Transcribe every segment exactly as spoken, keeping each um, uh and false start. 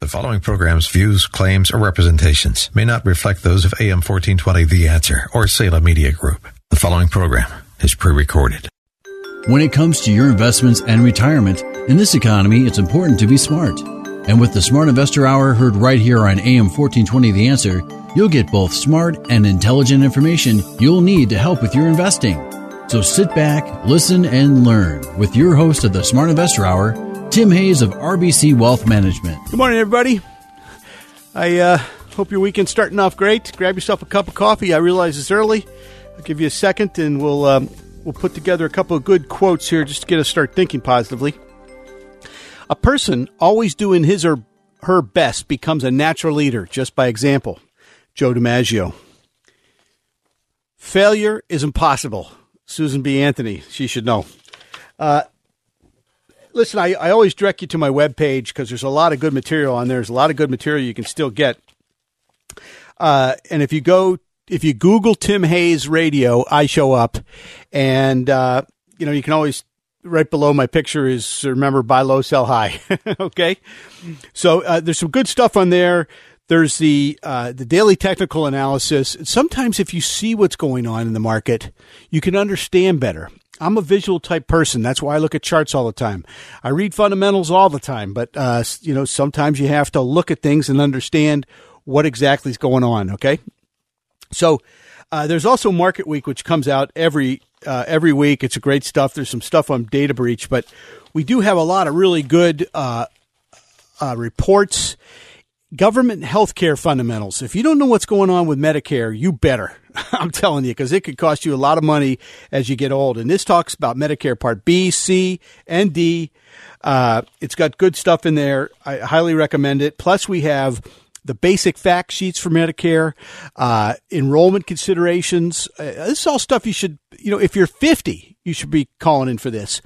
The following program's views, claims, or representations may not reflect those of A M fourteen twenty The Answer or Salem Media Group. The following program is pre-recorded. When it comes to your investments and retirement, in this economy, it's important to be smart. And with the Smart Investor Hour heard right here on A M fourteen twenty The Answer, you'll get both smart and intelligent information you'll need to help with your investing. So sit back, listen, and learn with your host of the Smart Investor Hour, Tim Hayes of R B C Wealth Management. Good morning, everybody. I uh, hope your weekend's starting off great. Grab yourself a cup of coffee. I realize it's early. I'll give you a second, and we'll um, we'll put together a couple of good quotes here just to get us start thinking positively. A person always doing his or her best becomes a natural leader just by example. Joe DiMaggio. Failure is impossible. Susan B. Anthony. She should know. Uh Listen, I, I always direct you to my webpage because there's a lot of good material on there. There's a lot of good material you can still get. Uh, and if you go, if you Google Tim Hayes radio, I show up. And, uh, you know, you can always, right below my picture is, remember, buy low, sell high. Okay? So uh, there's some good stuff on there. There's the uh, the daily technical analysis. Sometimes if you see what's going on in the market, you can understand better. I'm a visual type person. That's why I look at charts all the time. I read fundamentals all the time, but uh, you know, sometimes you have to look at things and understand what exactly is going on. Okay, so uh, there's also Market Week, which comes out every uh, every week. It's great stuff. There's some stuff on data breach, but we do have a lot of really good uh, uh, reports. Government healthcare fundamentals. If you don't know what's going on with Medicare, you better. I'm telling you, because it could cost you a lot of money as you get old. And this talks about Medicare Part B, C, and D. Uh, it's got good stuff in there. I highly recommend it. Plus, we have the basic fact sheets for Medicare, uh, enrollment considerations. Uh, this is all stuff you should, you know, if you're fifty, you should be calling in for this.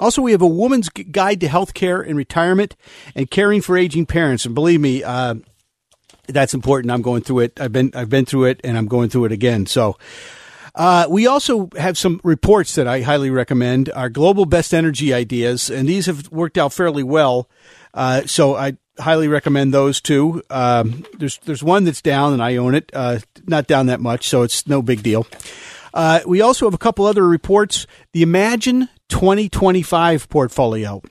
Also, we have a woman's guide to healthcare and retirement and caring for aging parents. And believe me, uh, that's important. I'm going through it. I've been I've been through it, and I'm going through it again. So uh, we also have some reports that I highly recommend, our global best energy ideas, and these have worked out fairly well. Uh, so I highly recommend those too. Um, there's there's one that's down, and I own it. Uh, not down that much, so it's no big deal. Uh, we also have a couple other reports. The Imagine twenty twenty-five portfolio.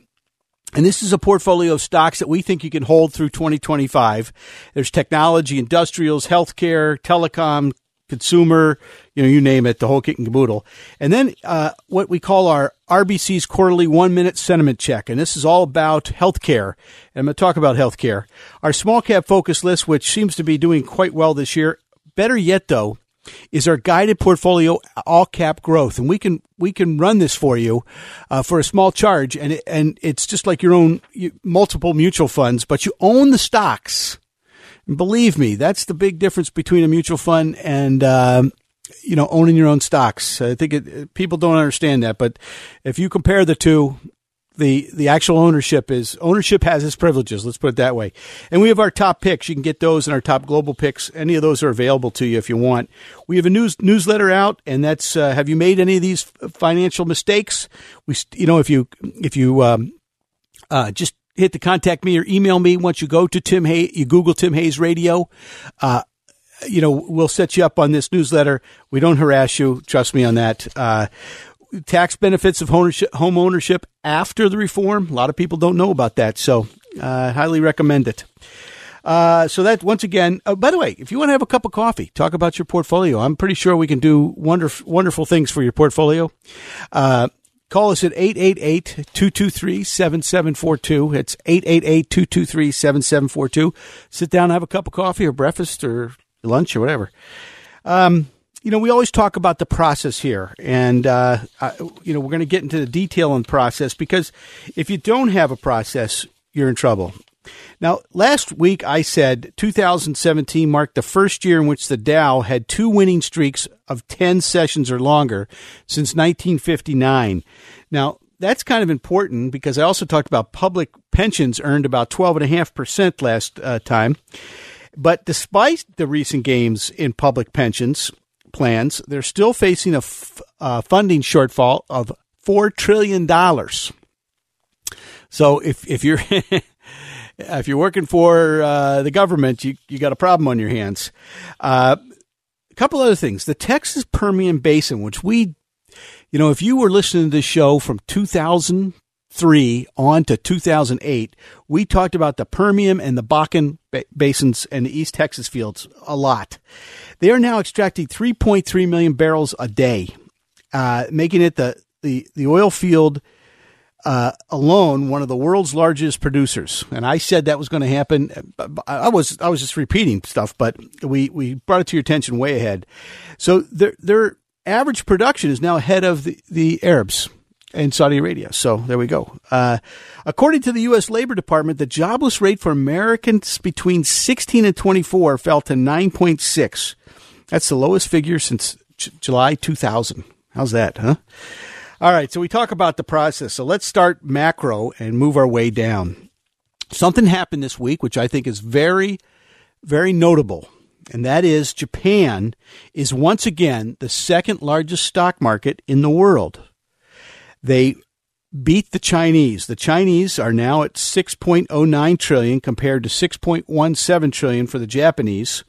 And this is a portfolio of stocks that we think you can hold through twenty twenty-five. There's technology, industrials, healthcare, telecom, consumer, you know, you name it, the whole kit and caboodle. And then uh, what we call our R B C's quarterly one-minute sentiment check. And this is all about healthcare. And I'm going to talk about healthcare. Our small cap focus list, which seems to be doing quite well this year. Better yet, though, is our guided portfolio all cap growth, and we can we can run this for you uh, for a small charge, and it, and it's just like your own you, multiple mutual funds, but you own the stocks. And believe me, that's the big difference between a mutual fund and um, you know owning your own stocks. I think it, people don't understand that, but if you compare the two, the the actual ownership is ownership has its privileges. Let's put it that way. And we have our top picks. You can get those in our top global picks. Any of those are available to you if you want. We have a news newsletter out, and that's uh, have you made any of these financial mistakes? We you know if you if you um, uh, just hit the contact me or email me once you go to Tim Hayes, you Google Tim Hayes Radio. Uh, you know we'll set you up on this newsletter. We don't harass you. Trust me on that. Uh, Tax benefits of home ownership after the reform. A lot of people don't know about that, so I uh, highly recommend it. Uh, so that, once again, oh, by the way, if you want to have a cup of coffee, talk about your portfolio. I'm pretty sure we can do wonderful, wonderful things for your portfolio. Uh, call us at eight eight eight, two two three, seven seven four two. It's eight eight eight, two two three, seven seven four two. Sit down and have a cup of coffee or breakfast or lunch or whatever. Um You know, we always talk about the process here, and, uh, I, you know, we're going to get into the detail on process because if you don't have a process, you're in trouble. Now, last week I said two thousand seventeen marked the first year in which the Dow had two winning streaks of ten sessions or longer since nineteen fifty-nine. Now, that's kind of important because I also talked about public pensions earned about twelve point five percent last uh, time. But despite the recent gains in public pensions plans, they're still facing a f- uh, funding shortfall of four trillion dollars. So if if you're if you're working for uh, the government, you, you got a problem on your hands. Uh, a couple other things. The Texas Permian Basin, which we, you know, if you were listening to this show from two thousand three on to two thousand eight, we talked about the Permian and the Bakken ba- basins and the East Texas fields a lot. They are now extracting three point three million barrels a day, uh, making it the, the, the oil field uh, alone one of the world's largest producers. And I said that was going to happen. I was I was just repeating stuff, but we, we brought it to your attention way ahead. So their, their average production is now ahead of the, the Arabs in Saudi Arabia. So there we go. Uh, according to the U S Labor Department, the jobless rate for Americans between sixteen and twenty-four fell to nine point six. That's the lowest figure since j- July two thousand. How's that, huh? All right, so we talk about the process. So let's start macro and move our way down. Something happened this week, which I think is very, very notable, and that is Japan is once again the second largest stock market in the world. They beat the Chinese. The Chinese are now at six point oh nine trillion compared to six point one seven trillion for the Japanese.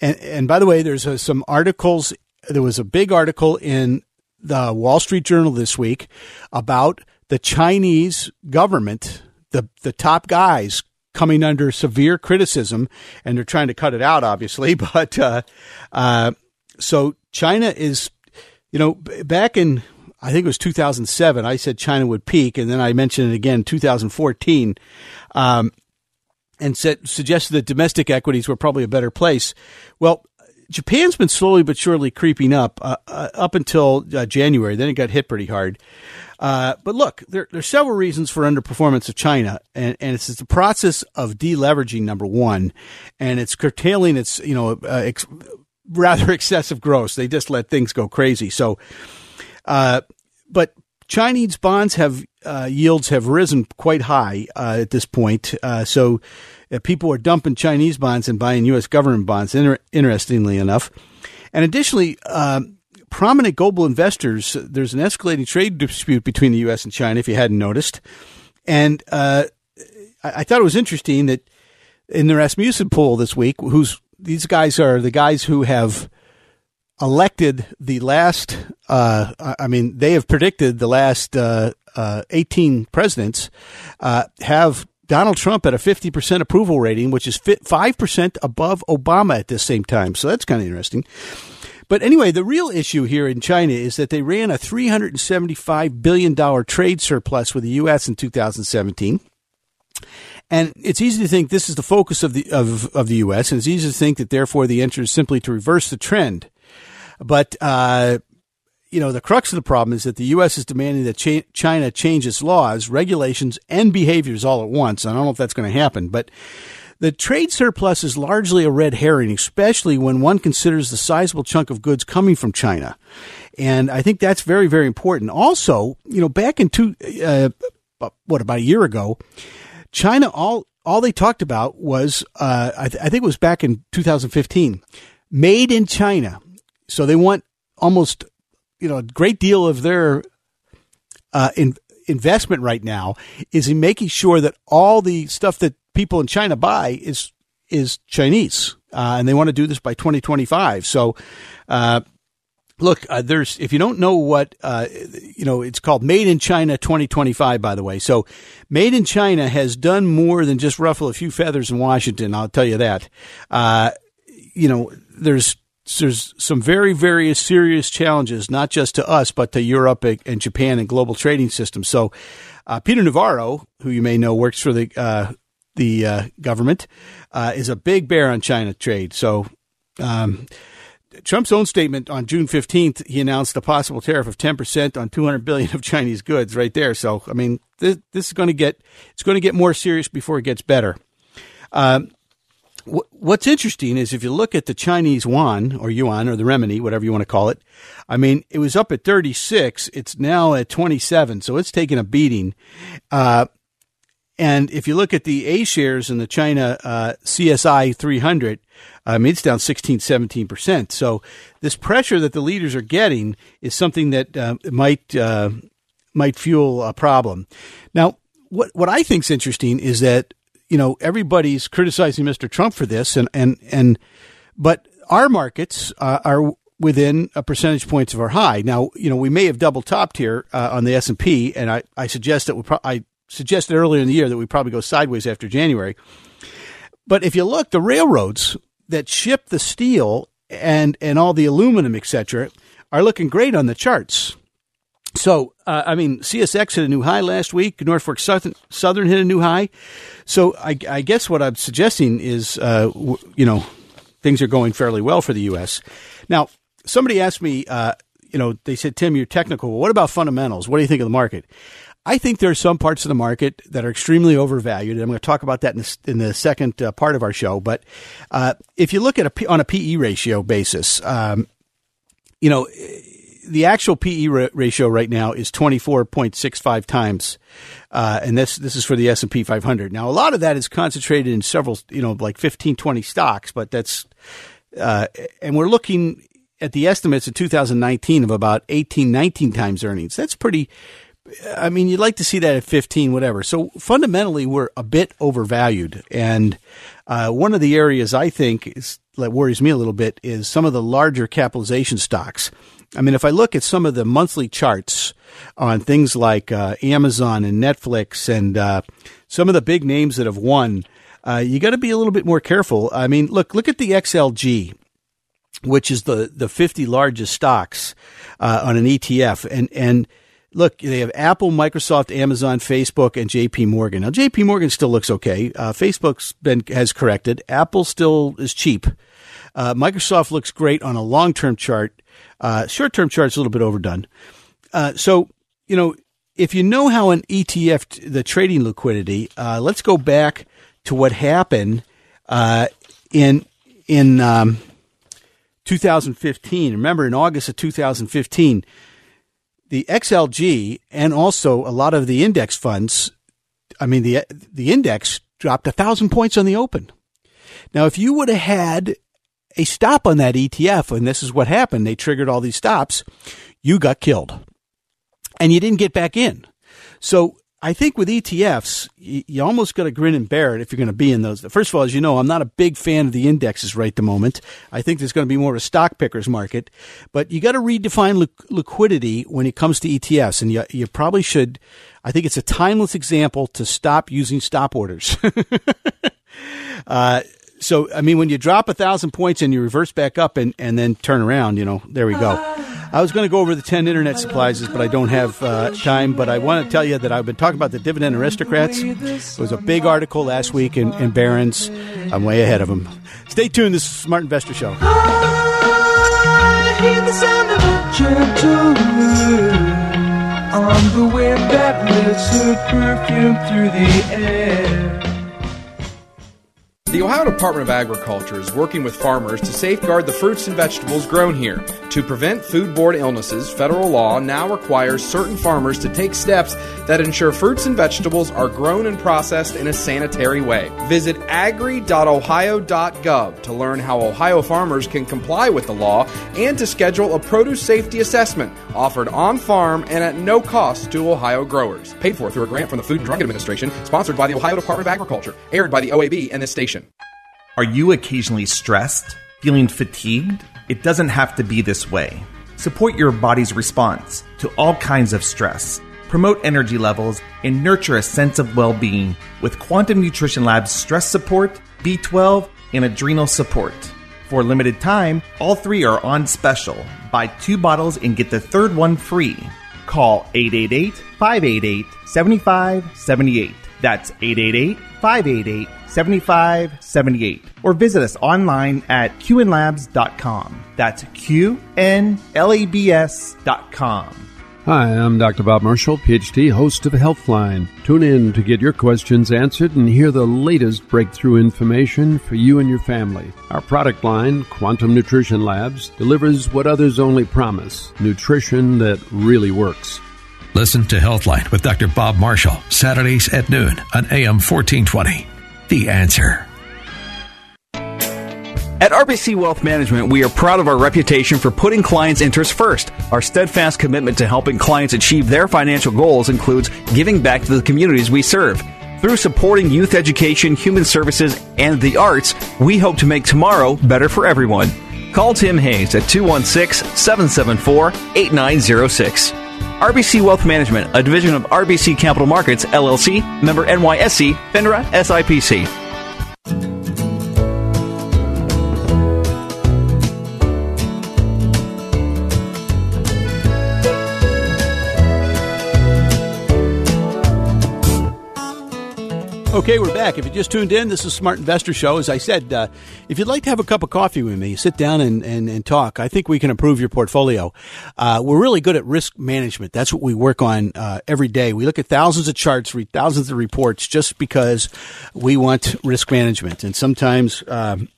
And, and by the way, there's a, some articles. There was a big article in the Wall Street Journal this week about the Chinese government, the, the top guys coming under severe criticism, and they're trying to cut it out, obviously. But uh, uh, so China is, you know, back in, I think it was two thousand seven, I said China would peak, and then I mentioned it again, two thousand fourteen, um, and said, suggested that domestic equities were probably a better place. Well, Japan's been slowly but surely creeping up, uh, uh, up until uh, January. Then it got hit pretty hard. Uh, but look, there, there are several reasons for underperformance of China, and, and it's, it's the process of deleveraging, number one, and it's curtailing its, you know, uh, ex- rather excessive growth. They just let things go crazy. So, Uh, but Chinese bonds have uh, yields have risen quite high uh, at this point. Uh, so uh, people are dumping Chinese bonds and buying U S government bonds, inter- interestingly enough. And additionally, uh, prominent global investors, there's an escalating trade dispute between the U S and China, if you hadn't noticed. And uh, I-, I thought it was interesting that in the Rasmussen poll this week, who's these guys are the guys who have elected the last, uh, I mean, they have predicted the last uh, uh, eighteen presidents, uh, have Donald Trump at a fifty percent approval rating, which is five percent above Obama at this same time. So that's kind of interesting. But anyway, the real issue here in China is that they ran a three hundred seventy-five billion dollars trade surplus with the U S in two thousand seventeen. And it's easy to think this is the focus of the of, of the U S, and it's easy to think that, therefore, the answer is simply to reverse the trend. But, uh, you know, the crux of the problem is that the U S is demanding that cha- China change its laws, regulations, and behaviors all at once. I don't know if that's going to happen, but the trade surplus is largely a red herring, especially when one considers the sizable chunk of goods coming from China. And I think that's very, very important. Also, you know, back in two, uh, what, about a year ago, China, all, all they talked about was, uh, I, th- I think it was back in two thousand fifteen, made in China. So they want almost, you know, a great deal of their uh, in, investment right now is in making sure that all the stuff that people in China buy is is Chinese, uh, and they want to do this by twenty twenty-five. So, uh, look, uh, there's if you don't know what uh, you know, it's called Made in China twenty twenty-five. By the way, so Made in China has done more than just ruffle a few feathers in Washington. I'll tell you that. Uh, you know, there's. So there's some very, very serious challenges, not just to us, but to Europe and Japan and global trading systems. So uh, Peter Navarro, who you may know works for the uh, the uh, government, uh, is a big bear on China trade. So um, Trump's own statement on June fifteenth, he announced a possible tariff of ten percent on two hundred billion dollars of Chinese goods right there. So, I mean, this, this is going to get it's going to get more serious before it gets better. Um, wh- what's interesting is if you look at the Chinese yuan or yuan or the renminbi, whatever you want to call it, I mean, it was up at thirty-six. It's now at twenty-seven. So it's taken a beating. Uh, and if you look at the A shares in the China uh, C S I three hundred, I mean, it's down sixteen, seventeen percent. So this pressure that the leaders are getting is something that uh, might uh, might fuel a problem. Now, what what I think is interesting is that, you know, everybody's criticizing Mister Trump for this, and and, and but our markets uh, are within a percentage points of our high. Now, you know, we may have double topped here uh, on the S and P, and I, I suggest that we pro- I suggested earlier in the year that we probably go sideways after January. But if you look, the railroads that ship the steel and, and all the aluminum, et cetera, are looking great on the charts. So, uh, I mean, C S X hit a new high last week. Norfolk Southern, Southern hit a new high. So I, I guess what I'm suggesting is, uh, w- you know, things are going fairly well for the U S. Now, somebody asked me, uh, you know, they said, Tim, you're technical. Well, what about fundamentals? What do you think of the market? I think there are some parts of the market that are extremely overvalued. And I'm going to talk about that in the, in the second uh, part of our show. But uh, if you look at a P, on a P E ratio basis, um, you know, the actual P E ra- ratio right now is twenty-four point six five times. Uh, and this this is for the S and P five hundred. Now, a lot of that is concentrated in several, you know, like fifteen, twenty stocks. But that's uh, and we're looking at the estimates in two thousand nineteen of about eighteen, nineteen times earnings. That's pretty. I mean, you'd like to see that at fifteen, whatever. So fundamentally, we're a bit overvalued. And uh, one of the areas I think is, that worries me a little bit is some of the larger capitalization stocks. I mean, if I look at some of the monthly charts on things like uh, Amazon and Netflix and uh, some of the big names that have won, uh, you got to be a little bit more careful. I mean, look, look at the X L G, which is the, the fifty largest stocks uh, on an E T F. And, and, look, they have Apple, Microsoft, Amazon, Facebook, and J P Morgan. Now, J P Morgan still looks okay. Uh, Facebook's been has corrected. Apple still is cheap. Uh, Microsoft looks great on a long-term chart. Uh, short-term chart's a little bit overdone. Uh, so, you know, if you know how an E T F, t- the trading liquidity, uh, let's go back to what happened uh, in in um, two thousand fifteen. Remember, in August of two thousand fifteen. The X L G and also a lot of the index funds, I mean, the the index dropped one thousand points on the open. Now, if you would have had a stop on that E T F, and this is what happened, they triggered all these stops, you got killed. And you didn't get back in. So I think with E T Fs, you, you almost got to grin and bear it if you're going to be in those. First of all, as you know, I'm not a big fan of the indexes right at the moment. I think there's going to be more of a stock picker's market. But you got to redefine li- liquidity when it comes to E T Fs. And you, you probably should. I think it's a timeless example to stop using stop orders. uh, so, I mean, when you drop one thousand points and you reverse back up and, and then turn around, you know, there we go. I was going to go over the ten internet supplies, but I don't have uh, time. But I want to tell you that I've been talking about the dividend aristocrats. It was a big article last week in, in Barron's. I'm way ahead of them. Stay tuned. This is Smart Investor Show. I hear the sound of a gentle on the wind that lifts her perfume through the air. The Ohio Department of Agriculture is working with farmers to safeguard the fruits and vegetables grown here. To prevent foodborne illnesses, federal law now requires certain farmers to take steps that ensure fruits and vegetables are grown and processed in a sanitary way. Visit agri dot ohio dot gov to learn how Ohio farmers can comply with the law and to schedule a produce safety assessment offered on-farm and at no cost to Ohio growers. Paid for through a grant from the Food and Drug Administration, sponsored by the Ohio Department of Agriculture, aired by the O A B and this station. Are you occasionally stressed, feeling fatigued? It doesn't have to be this way. Support your body's response to all kinds of stress, promote energy levels, and nurture a sense of well-being with Quantum Nutrition Lab's stress support, B twelve, and adrenal support. For a limited time, all three are on special. Buy two bottles and get the third one free. Call eight eight eight, five eight eight, seven five seven eight. That's eight eight eight, five eight eight, seven five seven eight. five eight eight, seven five seven eight or visit us online at Q N labs dot com. That's Q N L A B S dot com. Hi, I'm Doctor Bob Marshall, P H D, host of Healthline. Tune in to get your questions answered and hear the latest breakthrough information for you and your family. Our product line, Quantum Nutrition Labs, delivers what others only promise, nutrition that really works. Listen to Healthline with Doctor Bob Marshall, Saturdays at noon on A M fourteen twenty. The Answer. At R B C Wealth Management, we are proud of our reputation for putting clients' interests first. Our steadfast commitment to helping clients achieve their financial goals includes giving back to the communities we serve. Through supporting youth education, human services, and the arts, we hope to make tomorrow better for everyone. Call Tim Hayes at two one six, seven seven four, eight nine zero six. R B C Wealth Management, a division of R B C Capital Markets, L L C, member N Y S E, FINRA, S I P C. Okay, we're back. If you just tuned in, this is Smart Investor Show. As I said, uh, if you'd like to have a cup of coffee with me, sit down and, and, and talk. I think we can improve your portfolio. Uh, we're really good at risk management. That's what we work on uh, every day. We look at thousands of charts, read thousands of reports, just because we want risk management. And sometimes, um,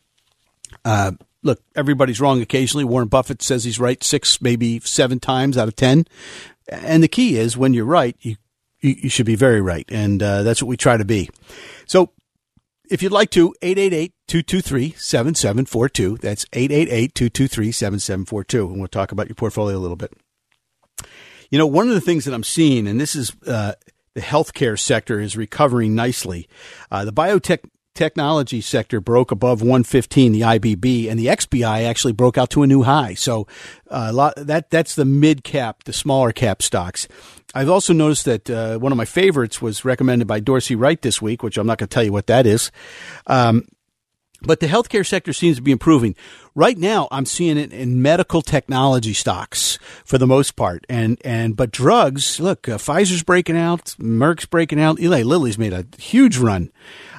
uh, look, everybody's wrong occasionally. Warren Buffett says he's right six, maybe seven times out of ten. And the key is when you're right, you You should be very right, and uh, that's what we try to be. So if you'd like to, eight eight eight, two two three, seven seven four two. That's eight eight eight, two two three, seven seven four two, and we'll talk about your portfolio a little bit. You know, one of the things that I'm seeing, and this is uh, the healthcare sector is recovering nicely. Uh, the biotech technology sector broke above one fifteen, the I B B, and the X B I actually broke out to a new high. So uh, a lot, that that's the mid-cap, the smaller cap stocks. I've also noticed that uh, one of my favorites was recommended by Dorsey Wright this week, which I'm not going to tell you what that is. Um, but the healthcare sector seems to be improving. Right now, I'm seeing it in medical technology stocks for the most part. And and but drugs, look, uh, Pfizer's breaking out, Merck's breaking out, Eli Lilly's made a huge run.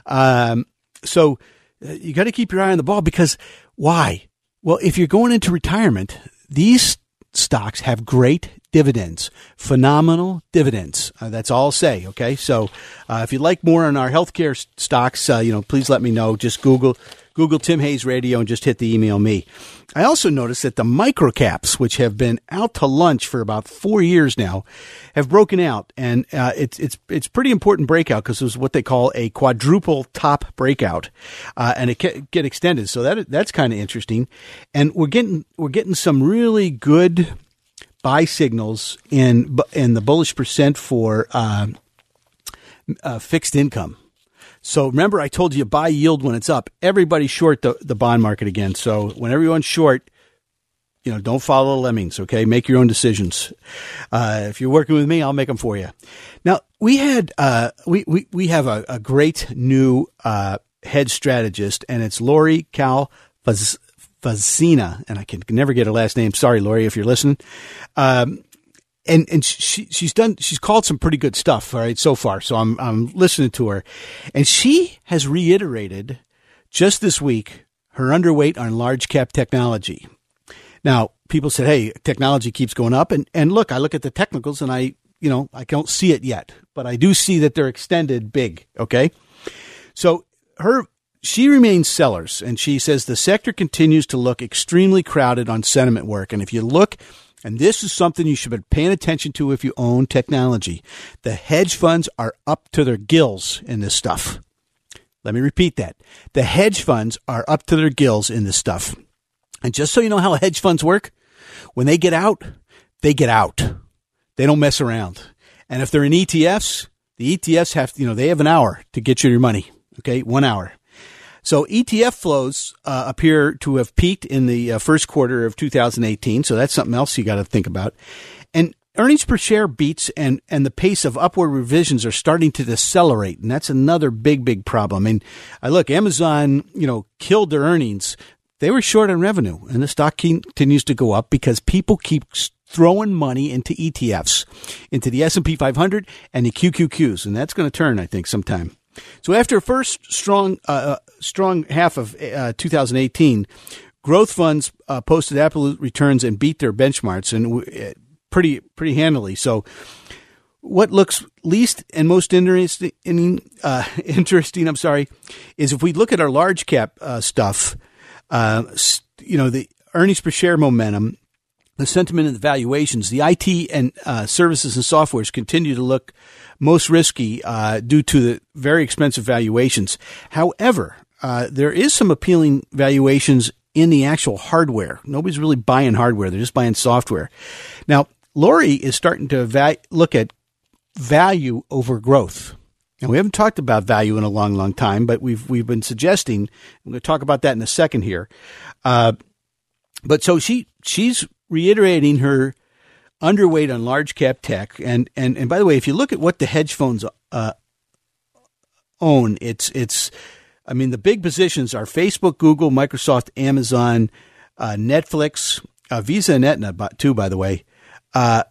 Um, so you got to keep your eye on the ball because why? Well, if you're going into retirement, these stocks have great dividends, phenomenal dividends. Uh, that's all I'll say. Okay. So, uh, if you'd like more on our healthcare st- stocks, uh, you know, please let me know. Just Google, Google Tim Hayes Radio and just hit the email me. I also noticed that the micro caps, which have been out to lunch for about four years now, have broken out. And, uh, it's, it's, it's pretty important breakout because it was what they call a quadruple top breakout. Uh, and it can get extended. So that, that's kind of interesting. And we're getting, we're getting some really good buy signals in, in the bullish percent for, uh, uh, fixed income. So remember, I told you buy yield when it's up. Everybody's short the, the bond market again. So when everyone's short, you know, don't follow the lemmings, okay? Make your own decisions. Uh, if you're working with me, I'll make them for you. Now, we had uh, we, we, we have a, a great new uh, head strategist, and it's Lori Cal Fazzina, and I can never get her last name. Sorry, Lori, if you're listening. Um And and she she's done she's called some pretty good stuff, all right, so far. So I'm I'm listening to her, and she has reiterated just this week her underweight on large cap technology. Now people said, hey, technology keeps going up, and and look, I look at the technicals, and I you know I don't see it yet, but I do see that they're extended big. Okay, so her she remains sellers, and she says the sector continues to look extremely crowded on sentiment work, and if you look. And this is something you should be paying attention to if you own technology. The hedge funds are up to their gills in this stuff. Let me repeat that. The hedge funds are up to their gills in this stuff. And just so you know how hedge funds work, when they get out, they get out. They don't mess around. And if they're in E T Fs, the E T Fs have, you know, they have an hour to get you your money. Okay, one hour. So E T F flows uh, appear to have peaked in the uh, first quarter of two thousand eighteen. So that's something else you got to think about. And earnings per share beats and, and the pace of upward revisions are starting to decelerate. And that's another big, big problem. And I look, Amazon, you know, killed their earnings. They were short on revenue and the stock continues to go up because people keep throwing money into E T Fs, into the S and P five hundred and the Q Q Qs. And that's going to turn, I think, sometime. So after first strong uh, strong half of uh, two thousand eighteen, growth funds uh, posted absolute returns and beat their benchmarks, and pretty pretty handily. So what looks least and most interesting, uh, interesting, I'm sorry, is if we look at our large cap uh, stuff, uh, you know, the earnings per share momentum, the sentiment and the valuations, the I T and uh, services and softwares continue to look most risky uh, due to the very expensive valuations. However, uh, there is some appealing valuations in the actual hardware. Nobody's really buying hardware. They're just buying software. Now, Lori is starting to va- look at value over growth. And we haven't talked about value in a long, long time, but we've we've been suggesting, I'm going to talk about that in a second here. Uh, but so she she's reiterating her underweight on large cap tech. And, and, and by the way, if you look at what the hedge funds uh, own, it's, it's, I mean, the big positions are Facebook, Google, Microsoft, Amazon, uh, Netflix, uh, Visa and Aetna too, by the way, uh,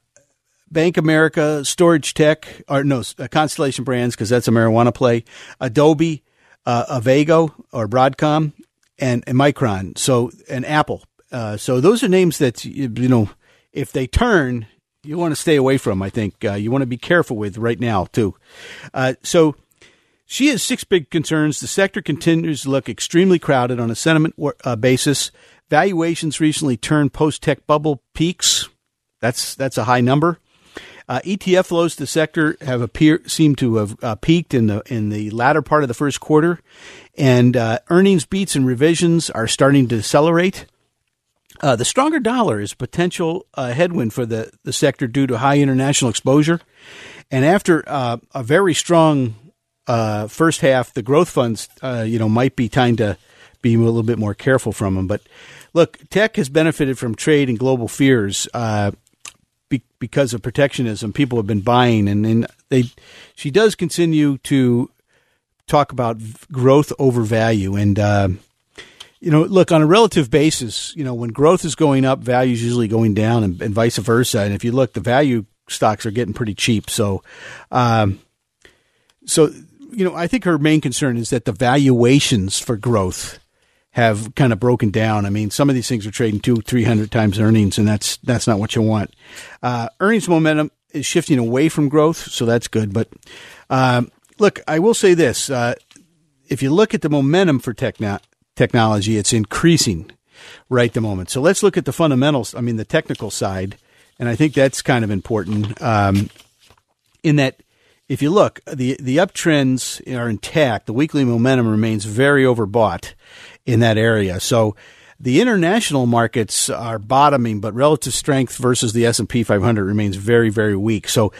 Bank America, Storage Tech, or no, Constellation Brands, because that's a marijuana play, Adobe, uh, Avago or Broadcom, and, and Micron, so and Apple. Uh, so those are names that, you know, if they turn, you want to stay away from, I think. Uh, you want to be careful with right now, too. Uh, so she has six big concerns. The sector continues to look extremely crowded on a sentiment uh, basis. Valuations recently turned post-tech bubble peaks. That's that's a high number. Uh, E T F flows to the sector have appear seem to have uh, peaked in the in the latter part of the first quarter, and uh, earnings beats and revisions are starting to accelerate. Uh, the stronger dollar is a potential uh, headwind for the, the sector due to high international exposure, and after uh, a very strong uh, first half, the growth funds uh, you know might be time to be a little bit more careful from them. But look, tech has benefited from trade and global fears. Uh, Because of protectionism, people have been buying, and, and they. She does continue to talk about growth over value, and uh, you know, look, on a relative basis, you know, when growth is going up, value is usually going down, and, and vice versa. And if you look, the value stocks are getting pretty cheap. So, um, so you know, I think her main concern is that the valuations for growth have kind of broken down. I mean, some of these things are trading two, three hundred times earnings, and that's that's not what you want. Uh, earnings momentum is shifting away from growth, so that's good. But um, look, I will say this: uh, if you look at the momentum for techno- technology, it's increasing right at the moment. So let's look at the fundamentals. I mean, the technical side, and I think that's kind of important. Um, in that, if you look, the the uptrends are intact. The weekly momentum remains very overbought in that area. So the international markets are bottoming, but relative strength versus the S and P five hundred remains very, very weak. So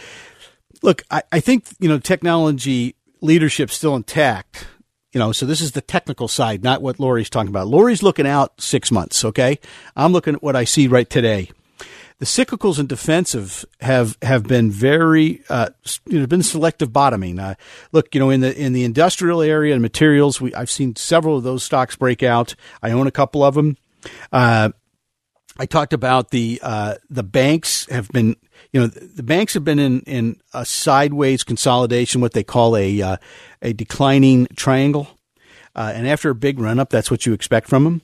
look, I, I think, you know, technology leadership still intact, you know, so this is the technical side, not what Lori's talking about. Lori's looking out six months. Okay. I'm looking at what I see right today. The cyclicals and defensive have, have been very, uh, you know, been selective bottoming. Uh, look, you know, in the, in the industrial area and materials, we, I've seen several of those stocks break out. I own a couple of them. Uh, I talked about the, uh, the banks have been, you know, the banks have been in, in a sideways consolidation, what they call a, uh, a declining triangle. Uh, and after a big run up, that's what you expect from them.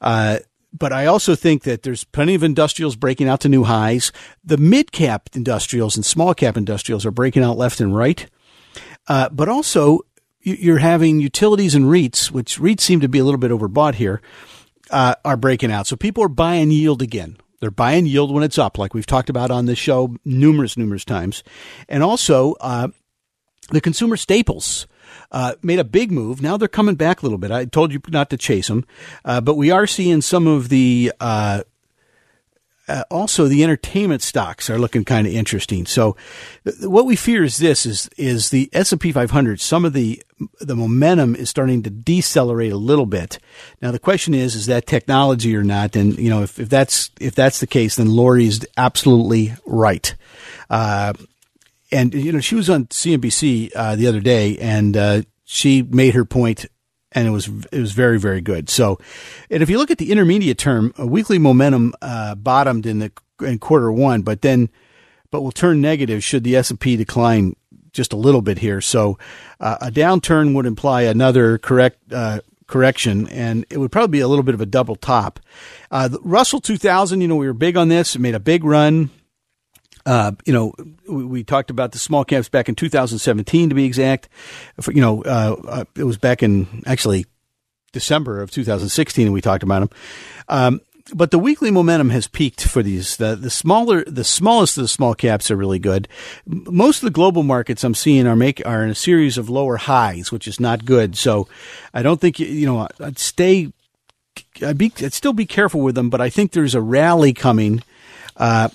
Uh, But I also think that there's plenty of industrials breaking out to new highs. The mid-cap industrials and small-cap industrials are breaking out left and right. Uh, but also, you're having utilities and REITs, which REITs seem to be a little bit overbought here, uh, are breaking out. So people are buying yield again. They're buying yield when it's up, like we've talked about on this show numerous, numerous times. And also, uh, the consumer staples Uh, made a big move. Now they're coming back a little bit. I told you not to chase them, uh, but we are seeing some of the uh, uh, also the entertainment stocks are looking kind of interesting. So th- what we fear is this: is is the S and P five hundred. Some of the the momentum is starting to decelerate a little bit. Now the question is: is that technology or not? And you know, if, if that's if that's the case, then Lori's absolutely right. Uh, And, you know, she was on C N B C uh, the other day, and uh, she made her point, and it was it was very, very good. So, and if you look at the intermediate term, uh, weekly momentum uh, bottomed in the in quarter one, but then but will turn negative should the S and P decline just a little bit here. So uh, a downturn would imply another correct uh, correction, and it would probably be a little bit of a double top. Uh, Russell two thousand, you know, we were big on this. It made a big run. Uh, you know, we, we talked about the small caps back in two thousand seventeen, to be exact. For, you know, uh, it was back in actually December of two thousand sixteen, and we talked about them. Um, but the weekly momentum has peaked for these. The, the smaller, the smallest of the small caps are really good. Most of the global markets I'm seeing are make are in a series of lower highs, which is not good. So I don't think, you know, I'd stay, I'd be, I'd still be careful with them, but I think there's a rally coming. Uh,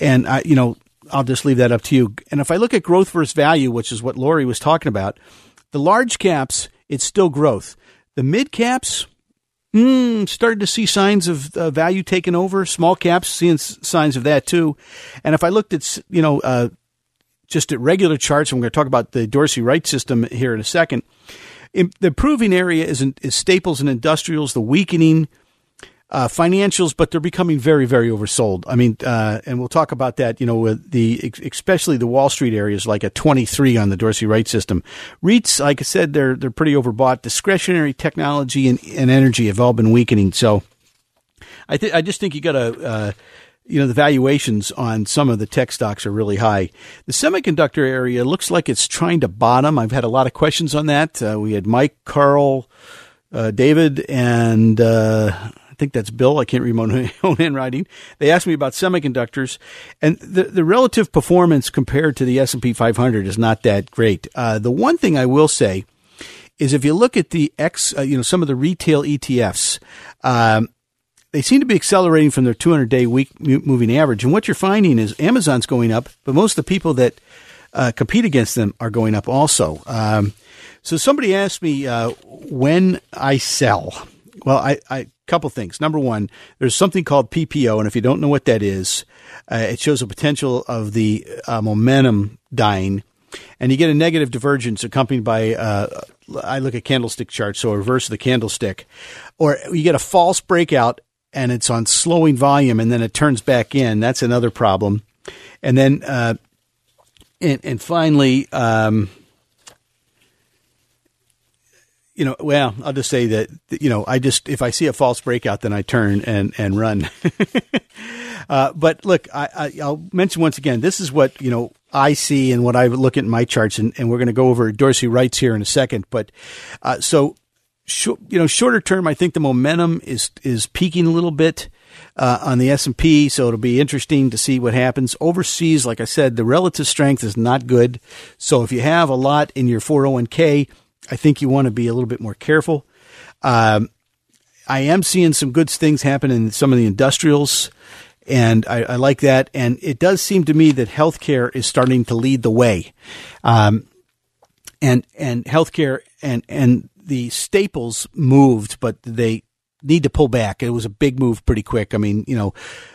and I, you know, I'll just leave that up to you. And if I look at growth versus value, which is what Lori was talking about, the large caps, it's still growth. The mid caps, Mm, started to see signs of uh, value taken over. Small caps seeing s- signs of that too. And if I looked at, you know, uh, just at regular charts, I'm going to talk about the Dorsey Wright system here in a second. In, the improving area is, in, is staples and industrials, the weakening uh, financials, but they're becoming very, very oversold. I mean, uh, and we'll talk about that, you know, with the, especially the Wall Street areas, like a twenty-three on the Dorsey Wright system. REITs, like I said, they're, they're pretty overbought. Discretionary technology and, and energy have all been weakening. So I think, I just think you got to, uh, you know, the valuations on some of the tech stocks are really high. The semiconductor area looks like it's trying to bottom. I've had a lot of questions on that. Uh, we had Mike, Carl, uh, David, and, uh, I think that's Bill. I can't read my own handwriting. They asked me about semiconductors, and the, the relative performance compared to the S and P five hundred is not that great. Uh, the one thing I will say is if you look at the X, uh, you know, some of the retail E T Fs, um, they seem to be accelerating from their two hundred day week moving average. And what you're finding is Amazon's going up, but most of the people that uh, compete against them are going up also. Um, so somebody asked me uh, when I sell. Well, I, I couple things. Number one, there's something called P P O, and if you don't know what that is, uh, it shows the potential of the uh, momentum dying, and you get a negative divergence accompanied by, uh, I look at candlestick charts, so a reverse of the candlestick, or you get a false breakout, and it's on slowing volume, and then it turns back in. That's another problem. And then, uh, and, and finally, um, You know, well, I'll just say that, you know, I just, if I see a false breakout, then I turn and, and run. uh, but look, I, I, I'll mention once again, this is what, you know, I see and what I look at in my charts. And, and we're going to go over Dorsey Wright's here in a second. But uh, so, sh- you know, shorter term, I think the momentum is, is peaking a little bit uh, on the S and P. So it'll be interesting to see what happens. Overseas, like I said, the relative strength is not good. So if you have a lot in your four oh one k, I think you want to be a little bit more careful. Um, I am seeing some good things happen in some of the industrials, and I, I like that. And it does seem to me that healthcare is starting to lead the way. Um, and and healthcare and, and the staples moved, but they need to pull back. It was a big move pretty quick. I mean, you know,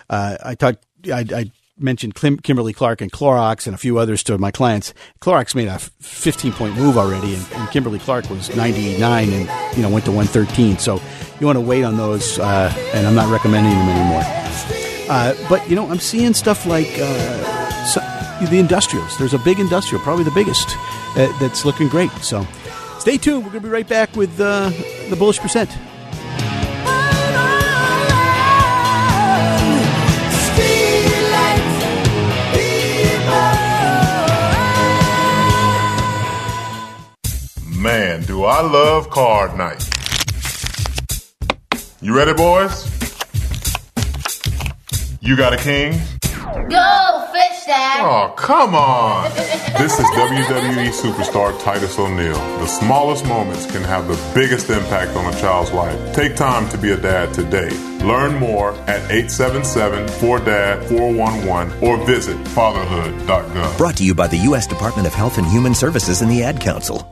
uh, I talked – I, I mentioned Kimberly-Clark and Clorox and a few others to my clients. Clorox made a fifteen point move already, and, and Kimberly-Clark was ninety-nine and, you know, went to one thirteen. So you want to wait on those, uh, and I'm not recommending them anymore. Uh, but, you know, I'm seeing stuff like uh, so, the industrials. There's a big industrial, probably the biggest, uh, that's looking great. So stay tuned. We're going to be right back with uh, the Bullish Percent. Man, do I love card night. You ready, boys? You got a king? Go, fish that! Oh, come on! This is W W E superstar Titus O'Neil. The smallest moments can have the biggest impact on a child's life. Take time to be a dad today. Learn more at eight seven seven, four D A D, four one one or visit fatherhood dot gov. Brought to you by the U S Department of Health and Human Services and the Ad Council.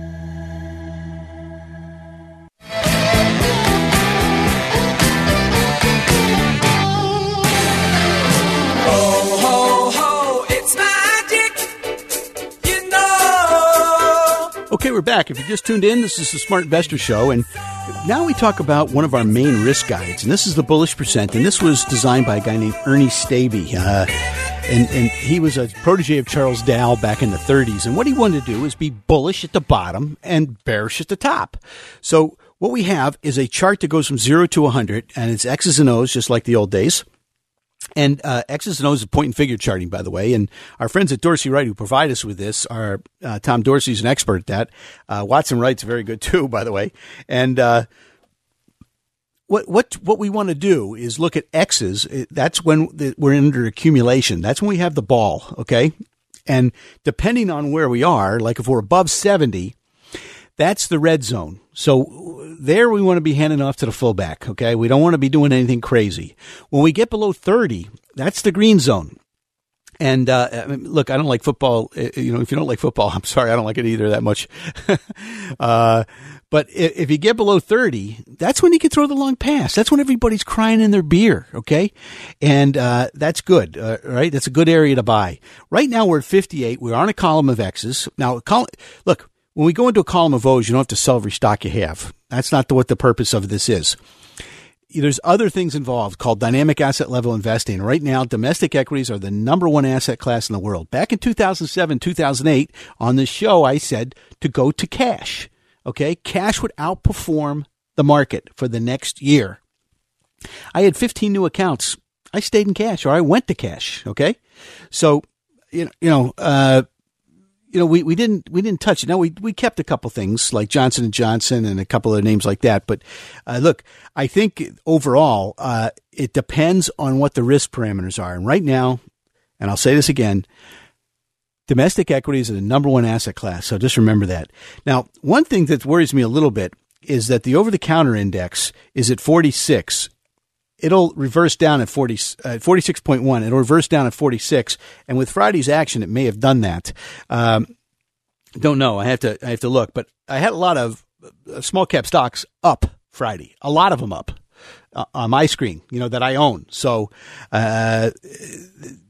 Okay, we're back. If you just tuned in, this is the Smart Investor Show, and now we talk about one of our main risk guides, and this is the Bullish Percent, and this was designed by a guy named Ernie Staby, uh, and, and he was a protege of Charles Dow back in the thirties, and what he wanted to do was be bullish at the bottom and bearish at the top. So what we have is a chart that goes from zero to one hundred, and it's X's and O's, just like the old days. And uh, X's and O's is point and figure charting, by the way. And our friends at Dorsey Wright, who provide us with this, are uh, Tom Dorsey's an expert at that. Uh, Watson Wright's very good too, by the way. And uh, what what what we want to do is look at X's. That's when we're under accumulation. That's when we have the ball, okay? And depending on where we are, like if we're above seventy, that's the red zone. So there we want to be handing off to the fullback, okay? We don't want to be doing anything crazy. When we get below thirty, that's the green zone. And uh, I mean, look, I don't like football. You know, if you don't like football, I'm sorry, I don't like it either that much. uh, but if, if you get below thirty, that's when you can throw the long pass. That's when everybody's crying in their beer, okay? And uh, that's good, uh, right? That's a good area to buy. Right now we're at fifty-eight. We're on a column of X's. Now, col- look. When we go into a column of O's, you don't have to sell every stock you have. That's not the, what the purpose of this is. There's other things involved called dynamic asset level investing. Right now, domestic equities are the number one asset class in the world. Back in two thousand seven, two thousand eight, on this show, I said to go to cash. Okay, cash would outperform the market for the next year. I had fifteen new accounts. I stayed in cash, or I went to cash. Okay, so you know, you know. Uh, You know, we, we didn't we didn't touch it. Now, we we kept a couple things like Johnson and Johnson and a couple of names like that. But uh, look, I think overall, uh, it depends on what the risk parameters are. And right now, and I'll say this again, domestic equities are the number one asset class. So just remember that. Now, one thing that worries me a little bit is that the over-the-counter index is at forty-six. It'll reverse down at forty, uh, forty-six point one. It'll reverse down at forty-six. And with Friday's action, it may have done that. Um, don't know. I have to I have to look. But I had a lot of small cap stocks up Friday, a lot of them up uh, on my screen, you know, that I own. So, uh,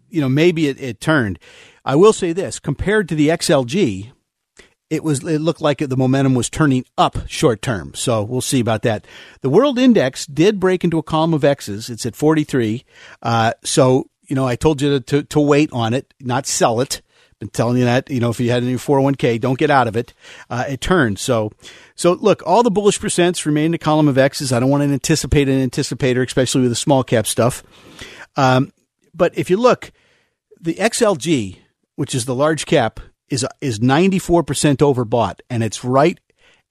you know, maybe it, it turned. I will say this, compared to the X L G, It was. It looked like the momentum was turning up short term. So we'll see about that. The world index did break into a column of X's. It's at forty-three. Uh, so, you know, I told you to, to, to wait on it, not sell it. Been telling you that, you know, if you had a new four oh one k, don't get out of it. Uh, it turned. So, so look, all the bullish percents remain in the column of X's. I don't want to anticipate an anticipator, especially with the small cap stuff. Um, but if you look, the X L G, which is the large cap, is is ninety-four percent overbought, and it's right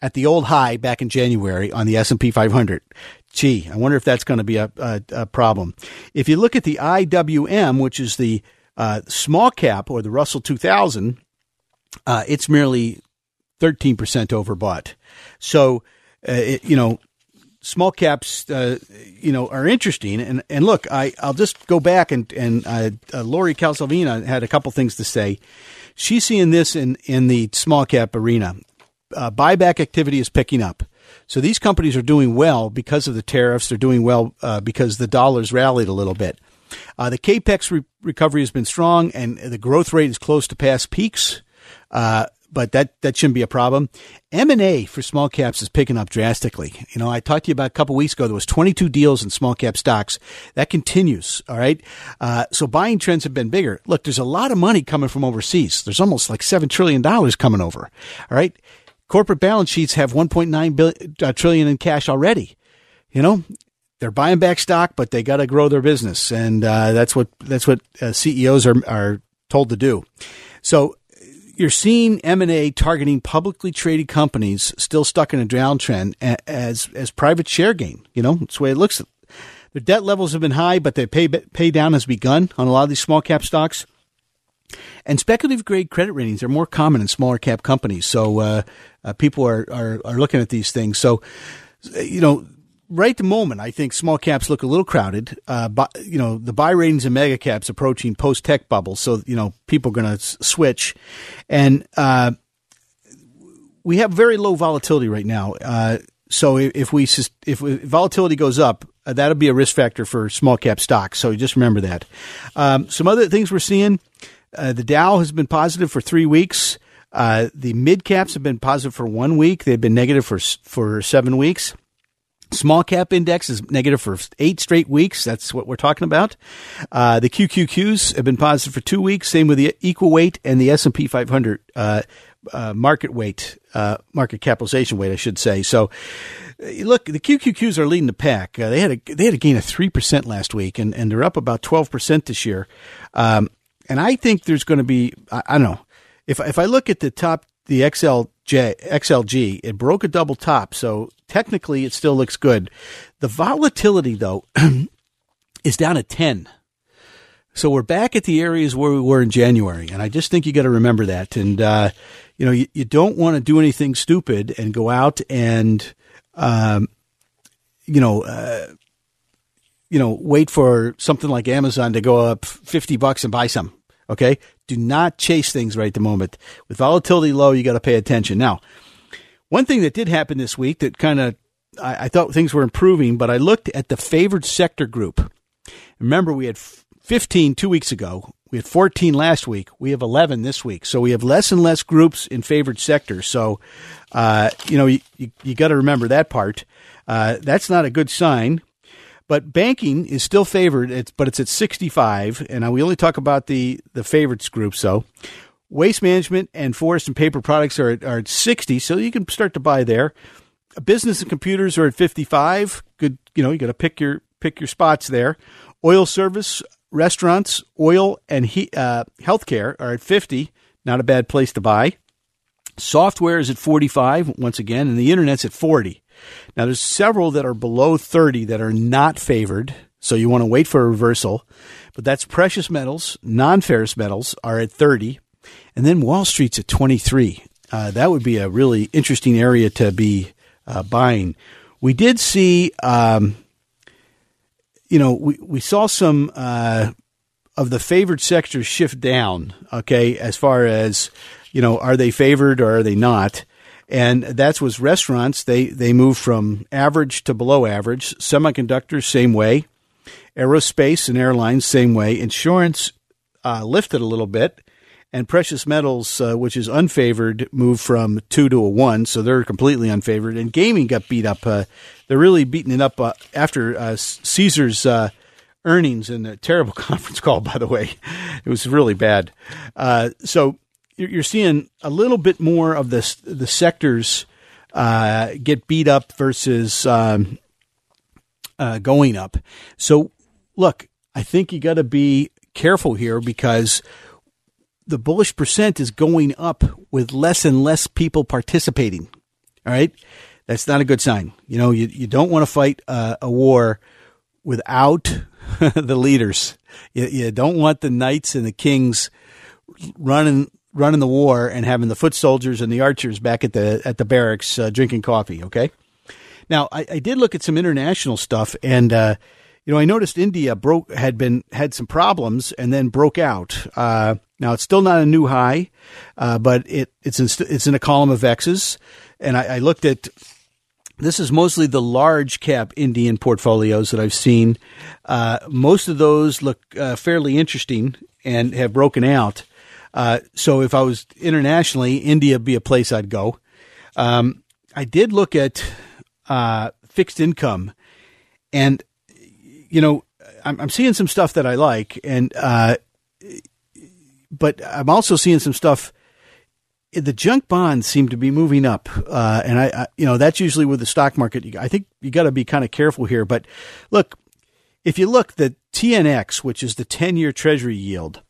at the old high back in January on the S and P five hundred. Gee, I wonder if that's going to be a, a, a problem. If you look at the I W M, which is the uh, small cap or the Russell two thousand, uh, it's merely thirteen percent overbought. So, uh, it, you know, small caps, uh, you know, are interesting. And, and look, I, I'll just go back and, and uh, uh, Lori Cal Fazzina had a couple things to say. She's seeing this in, in the small cap arena. Uh, buyback activity is picking up. So these companies are doing well because of the tariffs. They're doing well uh, because the dollar's rallied a little bit. Uh, the CAPEX re- recovery has been strong, and the growth rate is close to past peaks. Uh But that, that shouldn't be a problem. M and A for small caps is picking up drastically. You know, I talked to you about a couple of weeks ago, there was twenty-two deals in small cap stocks. That continues, all right? Uh, so buying trends have been bigger. Look, there's a lot of money coming from overseas. There's almost like seven trillion dollars coming over, all right? Corporate balance sheets have one point nine trillion dollars in cash already, you know? They're buying back stock, but they got to grow their business. And uh, that's what that's what uh, C E Os are are told to do. So you're seeing M and A targeting publicly traded companies still stuck in a downtrend as as private share gain. You know, that's the way it looks. Their debt levels have been high, but their pay, pay down has begun on a lot of these small cap stocks. And speculative grade credit ratings are more common in smaller cap companies. So uh, uh, people are, are, are looking at these things. So, you know, right at the moment, I think small caps look a little crowded. Uh, but, you know, the buy ratings in mega caps approaching post-tech bubble. So, you know, people are going to s- switch. And uh, we have very low volatility right now. Uh, so if we if we, volatility goes up, uh, that'll be a risk factor for small cap stocks. So just remember that. Um, some other things we're seeing, uh, the Dow has been positive for three weeks. Uh, the mid caps have been positive for one week. They've been negative for for seven weeks. Small cap index is negative for eight straight weeks. That's what we're talking about. Uh, the Q Q Qs have been positive for two weeks. Same with the equal weight and the S and P five hundred uh, uh, market weight, uh, market capitalization weight, I should say. So, look, the Q Q Qs are leading the pack. Uh, they had a they had a gain of three percent last week, and, and they're up about twelve percent this year. Um, and I think there's going to be I, I don't know if if I look at the top the X L G, X L G, it broke a double top, so technically it still looks good. The volatility, though, is down at ten. So we're back at the areas where we were in January, and I just think you got to remember that. And, uh, you know, you, you don't want to do anything stupid and go out and, um, you know, uh, you know, wait for something like Amazon to go up fifty bucks and buy some. Okay, do not chase things right at the moment. With volatility low, you got to pay attention. Now, one thing that did happen this week that kind of I, I thought things were improving, but I looked at the favored sector group. Remember, we had fifteen two weeks ago. We had fourteen last week. We have eleven this week. So we have less and less groups in favored sectors. So, uh, you know, you, you, you got to remember that part. Uh, that's not a good sign. But banking is still favored, it's, but it's at sixty-five, and we only talk about the, the favorites group. So waste management and forest and paper products are at, are at sixty, so you can start to buy there. Business and computers are at fifty-five. Good, you know, you got to pick your pick your spots there. Oil service, restaurants, oil and he, uh, healthcare are at fifty. Not a bad place to buy. Software is at forty-five once again, and the internet's at forty. Now, there's several that are below thirty that are not favored, so you want to wait for a reversal. But that's precious metals. Non-ferrous metals are at thirty. And then Wall Street's at twenty-three. Uh, that would be a really interesting area to be uh, buying. We did see, um, you know, we, we saw some uh, of the favored sectors shift down, okay, as far as, you know, are they favored or are they not? And that was restaurants. They they moved from average to below average. Semiconductors, same way. Aerospace and airlines, same way. Insurance uh, lifted a little bit. And precious metals, uh, which is unfavored, moved from two to a one. So they're completely unfavored. And gaming got beat up. Uh, they're really beating it up uh, after uh, Caesar's uh, earnings in a terrible conference call, by the way. It was really bad. Uh, so... You're seeing a little bit more of this, the sectors uh, get beat up versus um, uh, going up. So, look, I think you got to be careful here because the bullish percent is going up with less and less people participating. All right? That's not a good sign. You know, you, you don't want to fight uh, a war without the leaders. You, you don't want the knights and the kings running running the war and having the foot soldiers and the archers back at the at the barracks uh, drinking coffee, okay? Now, I, I did look at some international stuff, and, uh, you know, I noticed India broke had been had some problems and then broke out. Uh, now, it's still not a new high, uh, but it it's in, it's in a column of X's. And I, I looked at – this is mostly the large-cap Indian portfolios that I've seen. Uh, most of those look uh, fairly interesting and have broken out. Uh, so if I was internationally, India would be a place I'd go. Um, I did look at uh, fixed income, and you know I'm, I'm seeing some stuff that I like, and uh, but I'm also seeing some stuff. The junk bonds seem to be moving up, uh, and I, I you know that's usually with the stock market. I think you got to be kind of careful here. But look, if you look the T N X, which is the ten-year Treasury yield,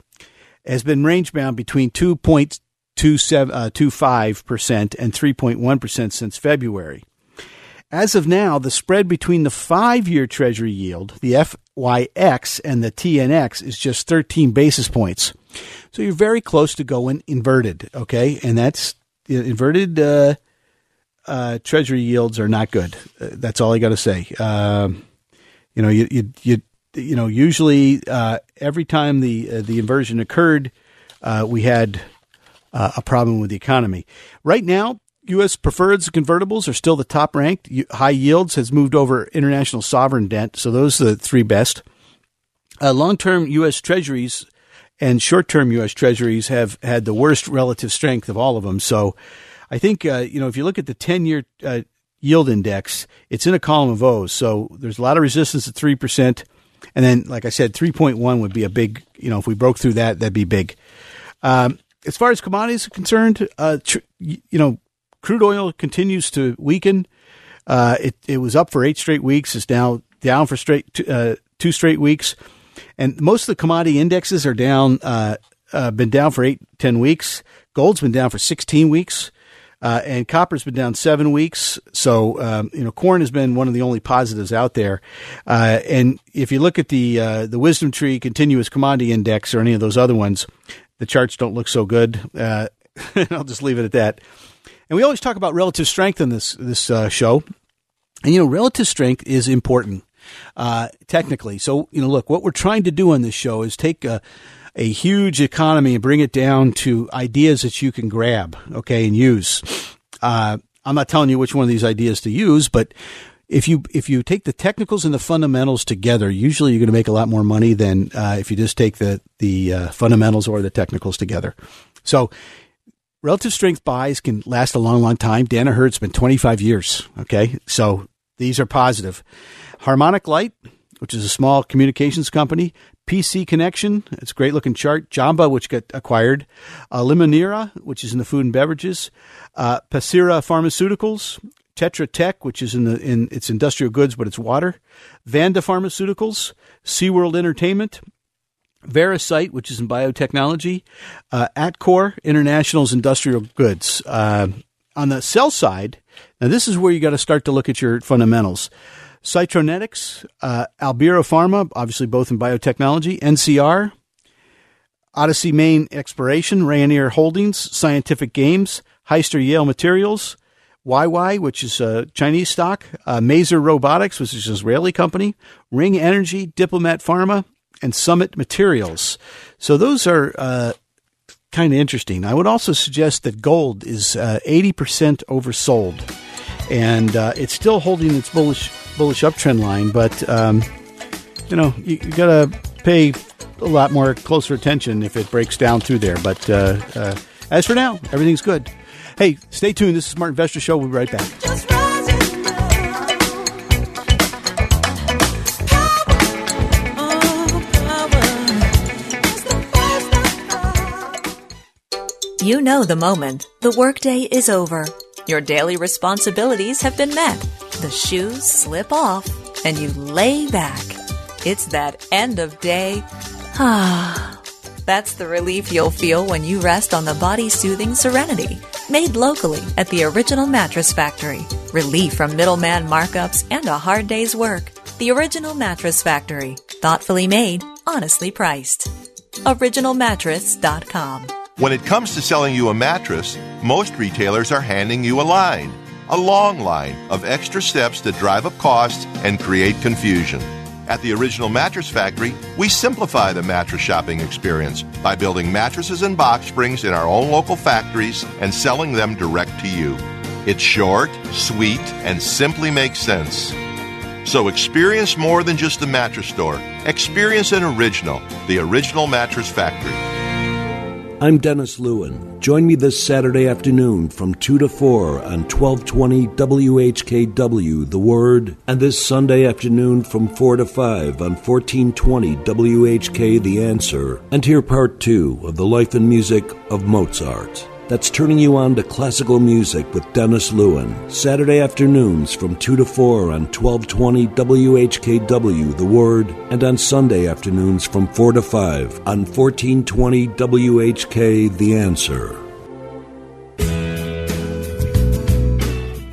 has been range-bound between two point two five percent and three point one percent since February. As of now, the spread between the five-year Treasury yield, the F Y X, and the T N X is just thirteen basis points. So you're very close to going inverted, okay? And that's inverted uh, uh, Treasury yields are not good. Uh, that's all I got to say. Um, you know, you you... you You know, usually uh, every time the uh, the inversion occurred, uh, we had uh, a problem with the economy. Right now, U S preferreds and convertibles are still the top ranked. High yields has moved over international sovereign debt, so those are the three best. Uh, long-term U S Treasuries and short-term U S. Treasuries have had the worst relative strength of all of them. So I think, uh, you know, if you look at the ten-year uh, yield index, it's in a column of O's. So there's a lot of resistance at three percent. And then, like I said, three point one would be a big, you know, if we broke through that, that'd be big. Um, as far as commodities are concerned, uh, tr- you know, crude oil continues to weaken. Uh, it, it was up for eight straight weeks. It's now down for straight t- uh, two straight weeks. And most of the commodity indexes are down, uh, uh, been down for eight, ten weeks. Gold's been down for sixteen weeks. Uh, and copper's been down seven weeks. So, um, you know, corn has been one of the only positives out there. Uh, and if you look at the, uh, the Wisdom Tree Continuous Commodity Index or any of those other ones, the charts don't look so good. Uh, I'll just leave it at that. And we always talk about relative strength in this, this, uh, show. And, you know, relative strength is important, uh, technically. So, you know, look, what we're trying to do on this show is take a, a huge economy and bring it down to ideas that you can grab, okay, and use. Uh, I'm not telling you which one of these ideas to use, but if you if you take the technicals and the fundamentals together, usually you're going to make a lot more money than uh, if you just take the, the uh, fundamentals or the technicals together. So relative strength buys can last a long, long time. Danaher's been twenty-five years, okay? So these are positive. Harmonic Light, which is a small communications company, P C Connection, it's a great-looking chart, Jamba, which got acquired, uh, Limonera, which is in the food and beverages, uh, Pacira Pharmaceuticals, Tetra Tech, which is in the in it's industrial goods, but it's water, Vanda Pharmaceuticals, SeaWorld Entertainment, Verisite, which is in biotechnology, uh, Atcor, International's industrial goods. Uh, on the sell side, now this is where you got to start to look at your fundamentals. Citronetics, uh, Albira Pharma, obviously both in biotechnology, N C R, Odyssey Main Exploration, Rayonier Holdings, Scientific Games, Hyster-Yale Materials, Y Y, which is a Chinese stock, uh, Maser Robotics, which is an Israeli company, Ring Energy, Diplomat Pharma, and Summit Materials. So those are uh, kind of interesting. I would also suggest that gold is uh, eighty percent oversold, and uh, it's still holding its bullish bullish uptrend line, but um, you know you, you gotta pay a lot more closer attention if it breaks down through there. But uh, uh, as for now, everything's good. Hey, stay tuned. This is Smart Investor Show. We'll be right back. Just right. You know the moment. The workday is over. Your daily responsibilities have been met. The shoes slip off and you lay back. It's that end of day. Ah, that's the relief you'll feel when you rest on the body-soothing Serenity. Made locally at the Original Mattress Factory. Relief from middleman markups and a hard day's work. The Original Mattress Factory. Thoughtfully made, honestly priced. original mattress dot com. When it comes to selling you a mattress, most retailers are handing you a line, a long line of extra steps that drive up costs and create confusion. At the Original Mattress Factory, we simplify the mattress shopping experience by building mattresses and box springs in our own local factories and selling them direct to you. It's short, sweet, and simply makes sense. So experience more than just a mattress store. Experience an original, the Original Mattress Factory. I'm Dennis Lewin. Join me this Saturday afternoon from two to four on twelve twenty W H K W, The Word, and this Sunday afternoon from four to five on fourteen twenty W H K, The Answer, and hear part two of the life and music of Mozart. That's turning you on to classical music with Dennis Lewin. Saturday afternoons from two to four on twelve twenty W H K W, The Word, and on Sunday afternoons from four to five on fourteen twenty W H K, The Answer.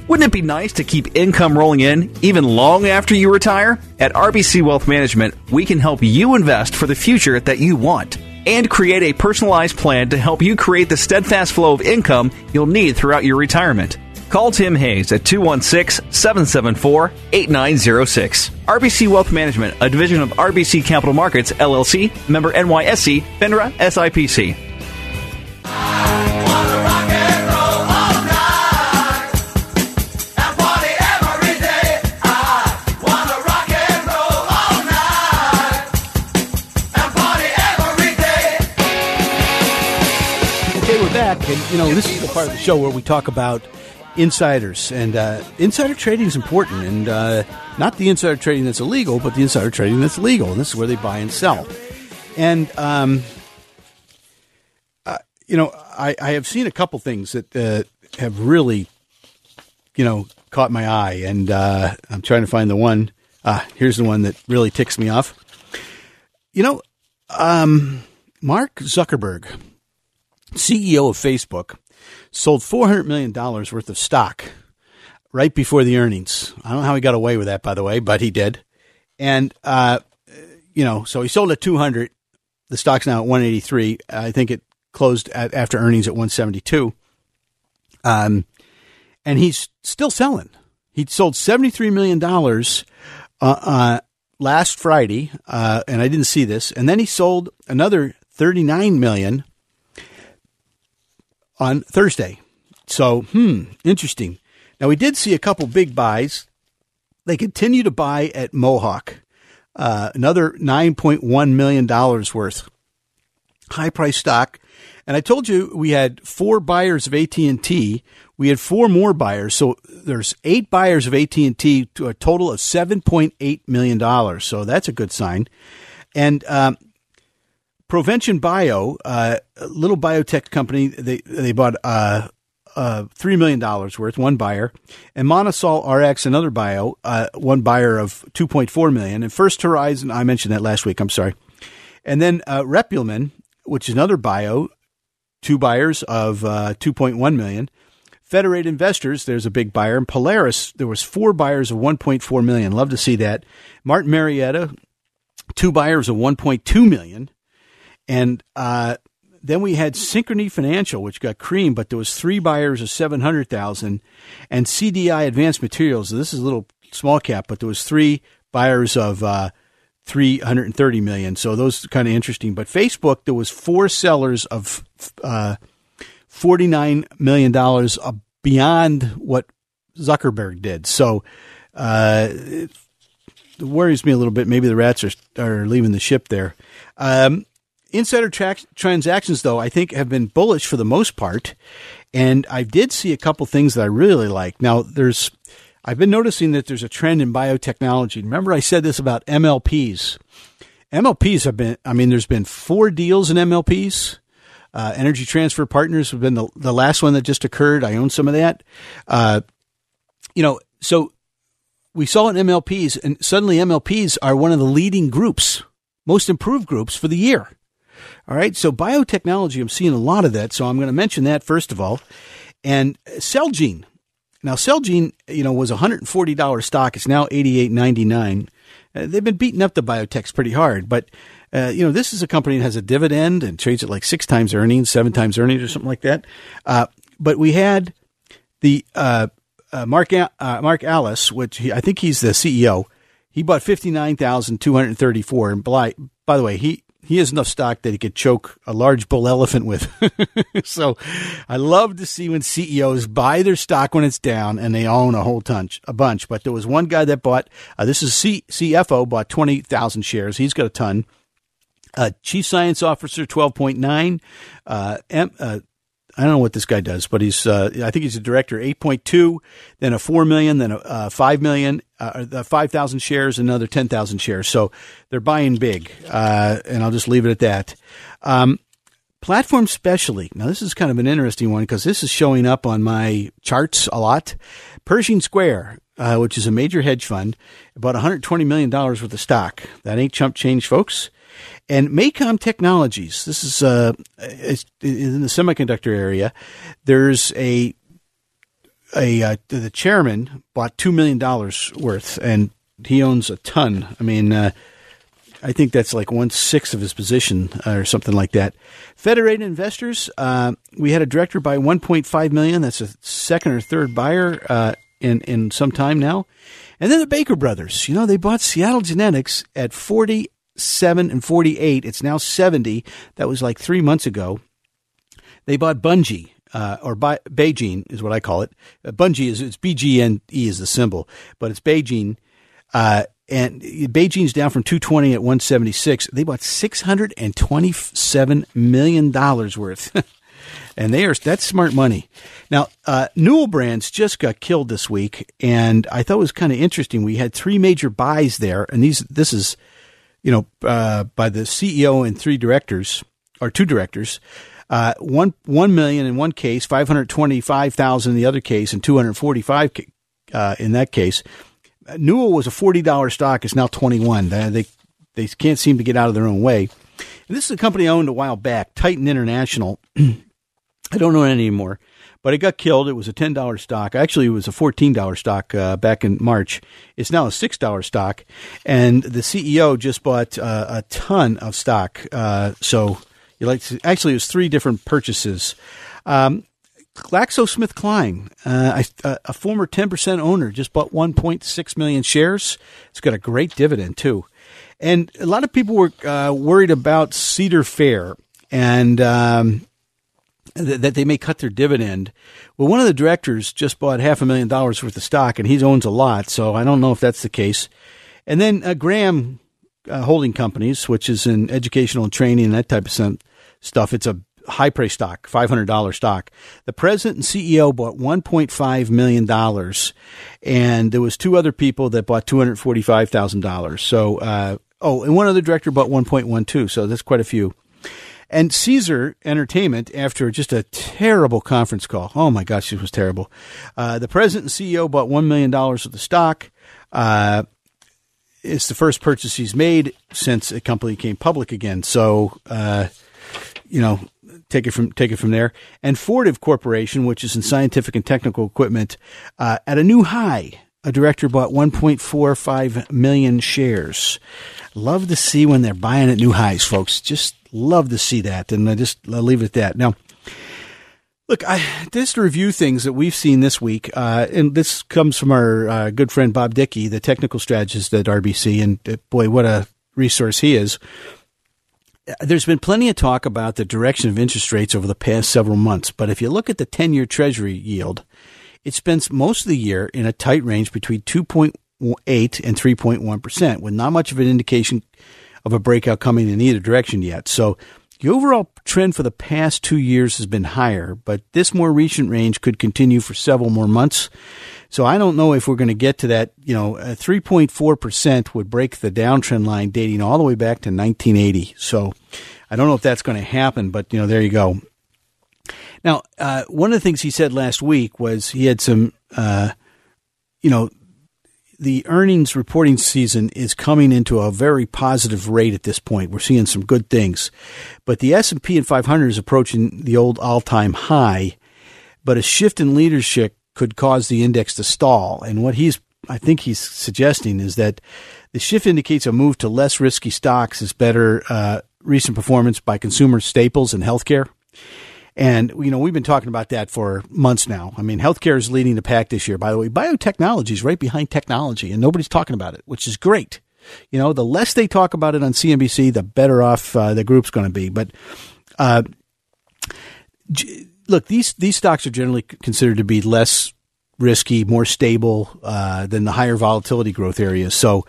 Wouldn't it be nice to keep income rolling in even long after you retire? At R B C Wealth Management, we can help you invest for the future that you want, and create a personalized plan to help you create the steadfast flow of income you'll need throughout your retirement. Call Tim Hayes at two one six, seven seven four, eight nine zero six. R B C Wealth Management, a division of R B C Capital Markets, L L C, member N Y S E, FINRA, S I P C. back, and you know, this is the part of the show where we talk about insiders, and uh, insider trading is important, and uh, not the insider trading that's illegal, but the insider trading that's legal, and this is where they buy and sell. And um, uh, you know, I, I have seen a couple things that uh, have really, you know, caught my eye, and uh, I'm trying to find the one. Uh, here's the one that really ticks me off. You know, um, Mark Zuckerberg, C E O of Facebook, sold four hundred million dollars worth of stock right before the earnings. I don't know how he got away with that, by the way, but he did. And, uh, you know, so he sold at two hundred. The stock's now at one eighty-three. I think it closed at, after earnings at one seventy-two. Um, and he's still selling. He sold seventy-three million dollars uh, uh, last Friday, uh, and I didn't see this. And then he sold another thirty-nine million dollars on Thursday. So, hmm, interesting. Now, we did see a couple big buys. They continue to buy at Mohawk, uh, another nine point one million dollars worth. High-priced stock. And I told you we had four buyers of A T and T. We had four more buyers. So there's eight buyers of A T and T to a total of seven point eight million dollars. So that's a good sign. And um, Provention Bio, uh, a little biotech company, they they bought uh, uh, three million dollars worth, one buyer. And Monosol R X, another bio, uh, one buyer of two point four million dollars. And First Horizon, I mentioned that last week. I'm sorry. And then uh, Repulman, which is another bio, two buyers of uh, two point one million dollars. Federated Investors, there's a big buyer. And Polaris, there was four buyers of one point four million dollars. Love to see that. Martin Marietta, two buyers of one point two million dollars. And uh, then we had Synchrony Financial, which got creamed, but there was three buyers of seven hundred thousand dollars. And C D I Advanced Materials, this is a little small cap, but there was three buyers of uh three hundred thirty million dollars. So those are kind of interesting. But Facebook, there was four sellers of uh, forty-nine million dollars beyond what Zuckerberg did. So uh, it worries me a little bit. Maybe the rats are, are leaving the ship there. Um, insider tra- transactions, though, I think have been bullish for the most part. And I did see a couple things that I really like. Now, there's I've been noticing that there's a trend in biotechnology. Remember I said this about M L Ps. M L Ps have been, I mean, there's been four deals in M L Ps. Uh, Energy Transfer Partners have been the, the last one that just occurred. I own some of that. Uh, you know, so we saw in M L Ps, and suddenly M L Ps are one of the leading groups, most improved groups for the year. All right. So biotechnology, I'm seeing a lot of that. So I'm going to mention that first of all. And Celgene. Now, Celgene, you know, was a one hundred forty dollars stock. It's now eighty-eight ninety-nine. Uh, they've been beating up the biotechs pretty hard. But, uh, you know, this is a company that has a dividend and trades at like six times earnings, seven times earnings or something like that. Uh, but we had the uh, uh, Mark uh, Mark Allis, which he, I think he's the C E O. He bought fifty-nine thousand two hundred thirty-four. And by, by the way, he, he has enough stock that he could choke a large bull elephant with. So I love to see when C E Os buy their stock when it's down and they own a whole bunch, a bunch. But there was one guy that bought, uh, this is C- CFO, bought twenty thousand shares. He's got a ton. Uh, Chief Science Officer, twelve point nine. Uh, M- uh, I don't know what this guy does, but he's, uh, I think he's a director, eight point two, then a four million, then a uh, five million, uh, the five thousand shares, another ten thousand shares. So they're buying big. Uh, and I'll just leave it at that. Um, platform specialty. Now this is kind of an interesting one because this is showing up on my charts a lot. Pershing Square, uh, which is a major hedge fund, about one hundred twenty million dollars worth of stock. That ain't chump change, folks. And Maycom Technologies, this is uh, in the semiconductor area. There's a, a uh, the chairman bought two million dollars worth, and he owns a ton. I mean, uh, I think that's like one-sixth of his position uh, or something like that. Federated Investors, uh, we had a director buy one point five million dollars. That's a second or third buyer uh, in, in some time now. And then the Baker Brothers, you know, they bought Seattle Genetics at forty seven and forty-eight. It's now seventy. That was like three months ago. They bought Bunge, uh, or Bi- Beijing is what I call it. Uh, Bunge is, it's B G N E is the symbol, but it's Beijing. Uh, and Beijing's down from two twenty at one seventy-six. They bought six hundred twenty-seven million dollars worth. and they are that's smart money. Now, uh, Newell Brands just got killed this week, and I thought it was kind of interesting. We had three major buys there, and these this is, you know, uh, by the C E O and three directors or two directors. Uh, one one million in one case, five hundred twenty-five thousand in the other case, and two hundred forty-five uh, in that case. Newell was a forty dollar stock; it's now twenty-one. They, they they can't seem to get out of their own way. And this is a company I owned a while back, Titan International. I don't own it anymore, but it got killed. It was a ten dollar stock. Actually, it was a fourteen dollar stock uh, back in March. It's now a six dollar stock, and the C E O just bought uh, a ton of stock. Uh, so. You like to, actually, it was three different purchases. Um, GlaxoSmithKline, uh, a, a former ten percent owner, just bought one point six million shares. It's got a great dividend, too. And a lot of people were uh, worried about Cedar Fair and um, th- that they may cut their dividend. Well, one of the directors just bought half a million dollars worth of stock, and he owns a lot, so I don't know if that's the case. And then uh, Graham Uh, holding companies, which is in educational and training and that type of stuff. It's a high price stock, five hundred dollar stock. The president and C E O bought one point five million dollars, and there was two other people that bought two hundred forty-five thousand dollars. So, uh, oh, and one other director bought one point one two. So that's quite a few. And Caesar Entertainment, after just a terrible conference call. Oh my gosh, it was terrible. Uh, the president and C E O bought one million dollars of the stock. Uh, It's the first purchase he's made since a company came public again. So, uh, you know, take it from take it from there. And Fortive Corporation, which is in scientific and technical equipment, uh, at a new high, a director bought one point four five million shares. Love to see when they're buying at new highs, folks. Just love to see that. And I just I'll leave it at that. Now, look, I just to review things that we've seen this week, uh, and this comes from our uh, good friend Bob Dickey, the technical strategist at R B C, and uh, boy, what a resource he is. There's been plenty of talk about the direction of interest rates over the past several months, but if you look at the ten-year Treasury yield, it spends most of the year in a tight range between two point eight and three point one percent, with not much of an indication of a breakout coming in either direction yet. So the overall trend for the past two years has been higher, but this more recent range could continue for several more months. So I don't know if we're going to get to that. You know, three point four percent would break the downtrend line dating all the way back to nineteen eighty. So I don't know if that's going to happen, but, you know, there you go. Now, uh, one of the things he said last week was he had some, uh, you know, the earnings reporting season is coming into a very positive rate at this point. We're seeing some good things. But the S and P five hundred is approaching the old all-time high, but a shift in leadership could cause the index to stall. And what he's, I think he's suggesting is that the shift indicates a move to less risky stocks is better uh, recent performance by consumer staples and healthcare. And, you know, we've been talking about that for months now. I mean, healthcare is leading the pack this year. By the way, biotechnology is right behind technology, and nobody's talking about it, which is great. You know, the less they talk about it on C N B C, the better off uh, the group's going to be. But uh, g- look, these, these stocks are generally considered to be less risky, more stable uh, than the higher volatility growth areas. So,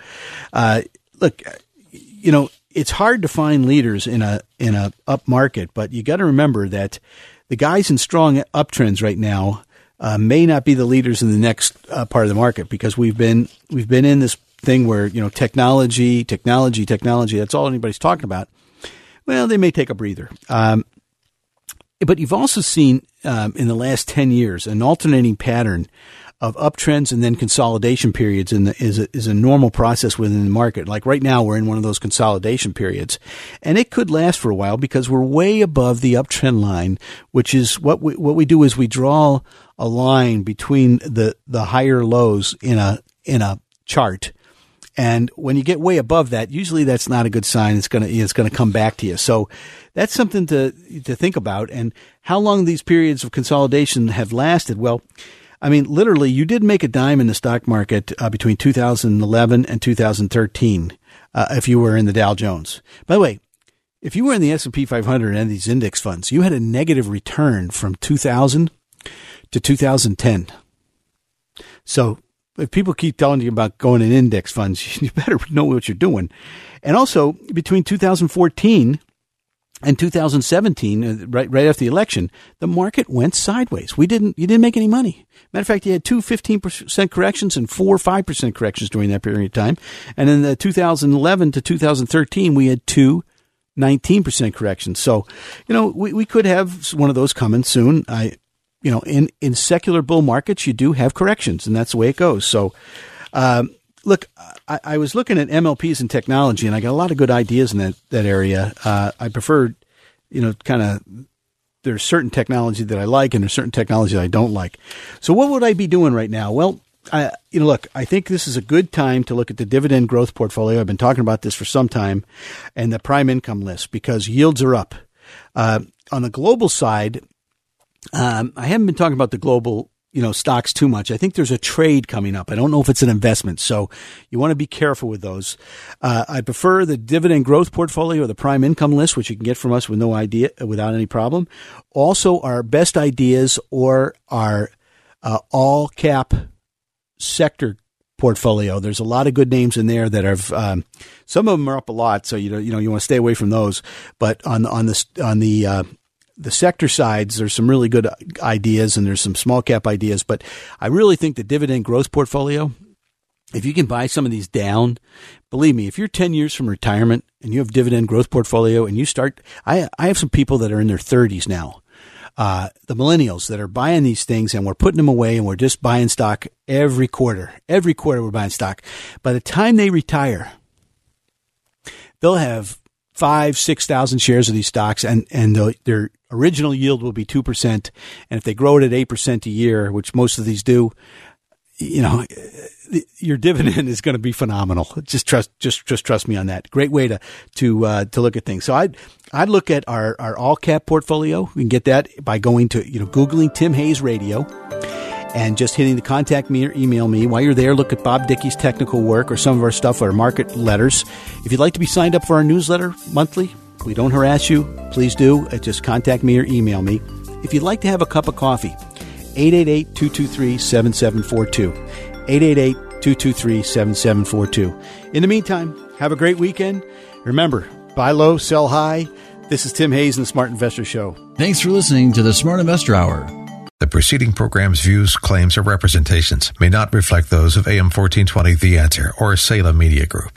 uh, look, you know, it's hard to find leaders in a in a up market, but you got to remember that the guys in strong uptrends right now uh, may not be the leaders in the next uh, part of the market, because we've been we've been in this thing where, you know, technology, technology, technology. That's all anybody's talking about. Well, they may take a breather, um, but you've also seen um, in the last ten years an alternating pattern of uptrends and then consolidation periods in the, is a, is a normal process within the market. Like right now, we're in one of those consolidation periods, and it could last for a while because we're way above the uptrend line, which is what we, what we do is we draw a line between the, the higher lows in a, in a chart. And when you get way above that, usually that's not a good sign. It's going to, it's going to come back to you. So that's something to, to think about. And how long these periods of consolidation have lasted? Well, I mean, literally, you did make a dime in the stock market uh, between two thousand eleven and two thousand thirteen uh, if you were in the Dow Jones. By the way, if you were in the S and P five hundred and these index funds, you had a negative return from two thousand to two thousand ten. So if people keep telling you about going in index funds, you better know what you're doing. And also, between two thousand fourteen in two thousand seventeen, right right after the election, the market went sideways. We didn't, you didn't make any money. Matter of fact, you had two fifteen percent corrections and four five percent corrections during that period of time. And in the two thousand eleven to two thousand thirteen, we had two nineteen percent corrections. So, you know, we, we could have one of those coming soon. I, you know, in, in secular bull markets, you do have corrections, and that's the way it goes. So, um, Look, I, I was looking at M L Ps and technology, and I got a lot of good ideas in that, that area. Uh, I prefer, you know, kind of there's certain technology that I like and there's certain technology that I don't like. So what would I be doing right now? Well, I, you know, look, I think this is a good time to look at the dividend growth portfolio. I've been talking about this for some time, and the prime income list, because yields are up. Uh, on the global side, um, I haven't been talking about the global you know, stocks too much. I think there's a trade coming up. I don't know if it's an investment. So you want to be careful with those. Uh, I prefer the dividend growth portfolio or the prime income list, which you can get from us with no idea, without any problem. Also, our best ideas or our uh, all cap sector portfolio. There's a lot of good names in there that have, um, some of them are up a lot. So, you know, you know, you want to stay away from those, but on, on the, on the, uh, the sector sides, there's some really good ideas and there's some small cap ideas, but I really think the dividend growth portfolio, if you can buy some of these down, believe me, if you're ten years from retirement and you have dividend growth portfolio and you start, I, I have some people that are in their thirties now, uh, the millennials that are buying these things, and we're putting them away and we're just buying stock every quarter, every quarter we're buying stock. By the time they retire, they'll have five, six thousand shares of these stocks, and, and their original yield will be two percent. And if they grow it at eight percent a year, which most of these do, you know, your dividend is going to be phenomenal. Just trust, just, just trust me on that. Great way to, to, uh, to look at things. So I'd, I'd look at our, our all cap portfolio. We can get that by going to, you know, Googling Tim Hayes radio and just hitting the contact me or email me. While you're there, look at Bob Dickey's technical work or some of our stuff, our market letters. If you'd like to be signed up for our newsletter monthly, we don't harass you. Please do. Just contact me or email me. If you'd like to have a cup of coffee, eight eight eight, two two three, seven seven four two. eight eight eight, two two three, seven seven four two. In the meantime, have a great weekend. Remember, buy low, sell high. This is Tim Hayes and the Smart Investor Show. Thanks for listening to the Smart Investor Hour. The preceding program's views, claims, or representations may not reflect those of A M fourteen twenty The Answer or Salem Media Group.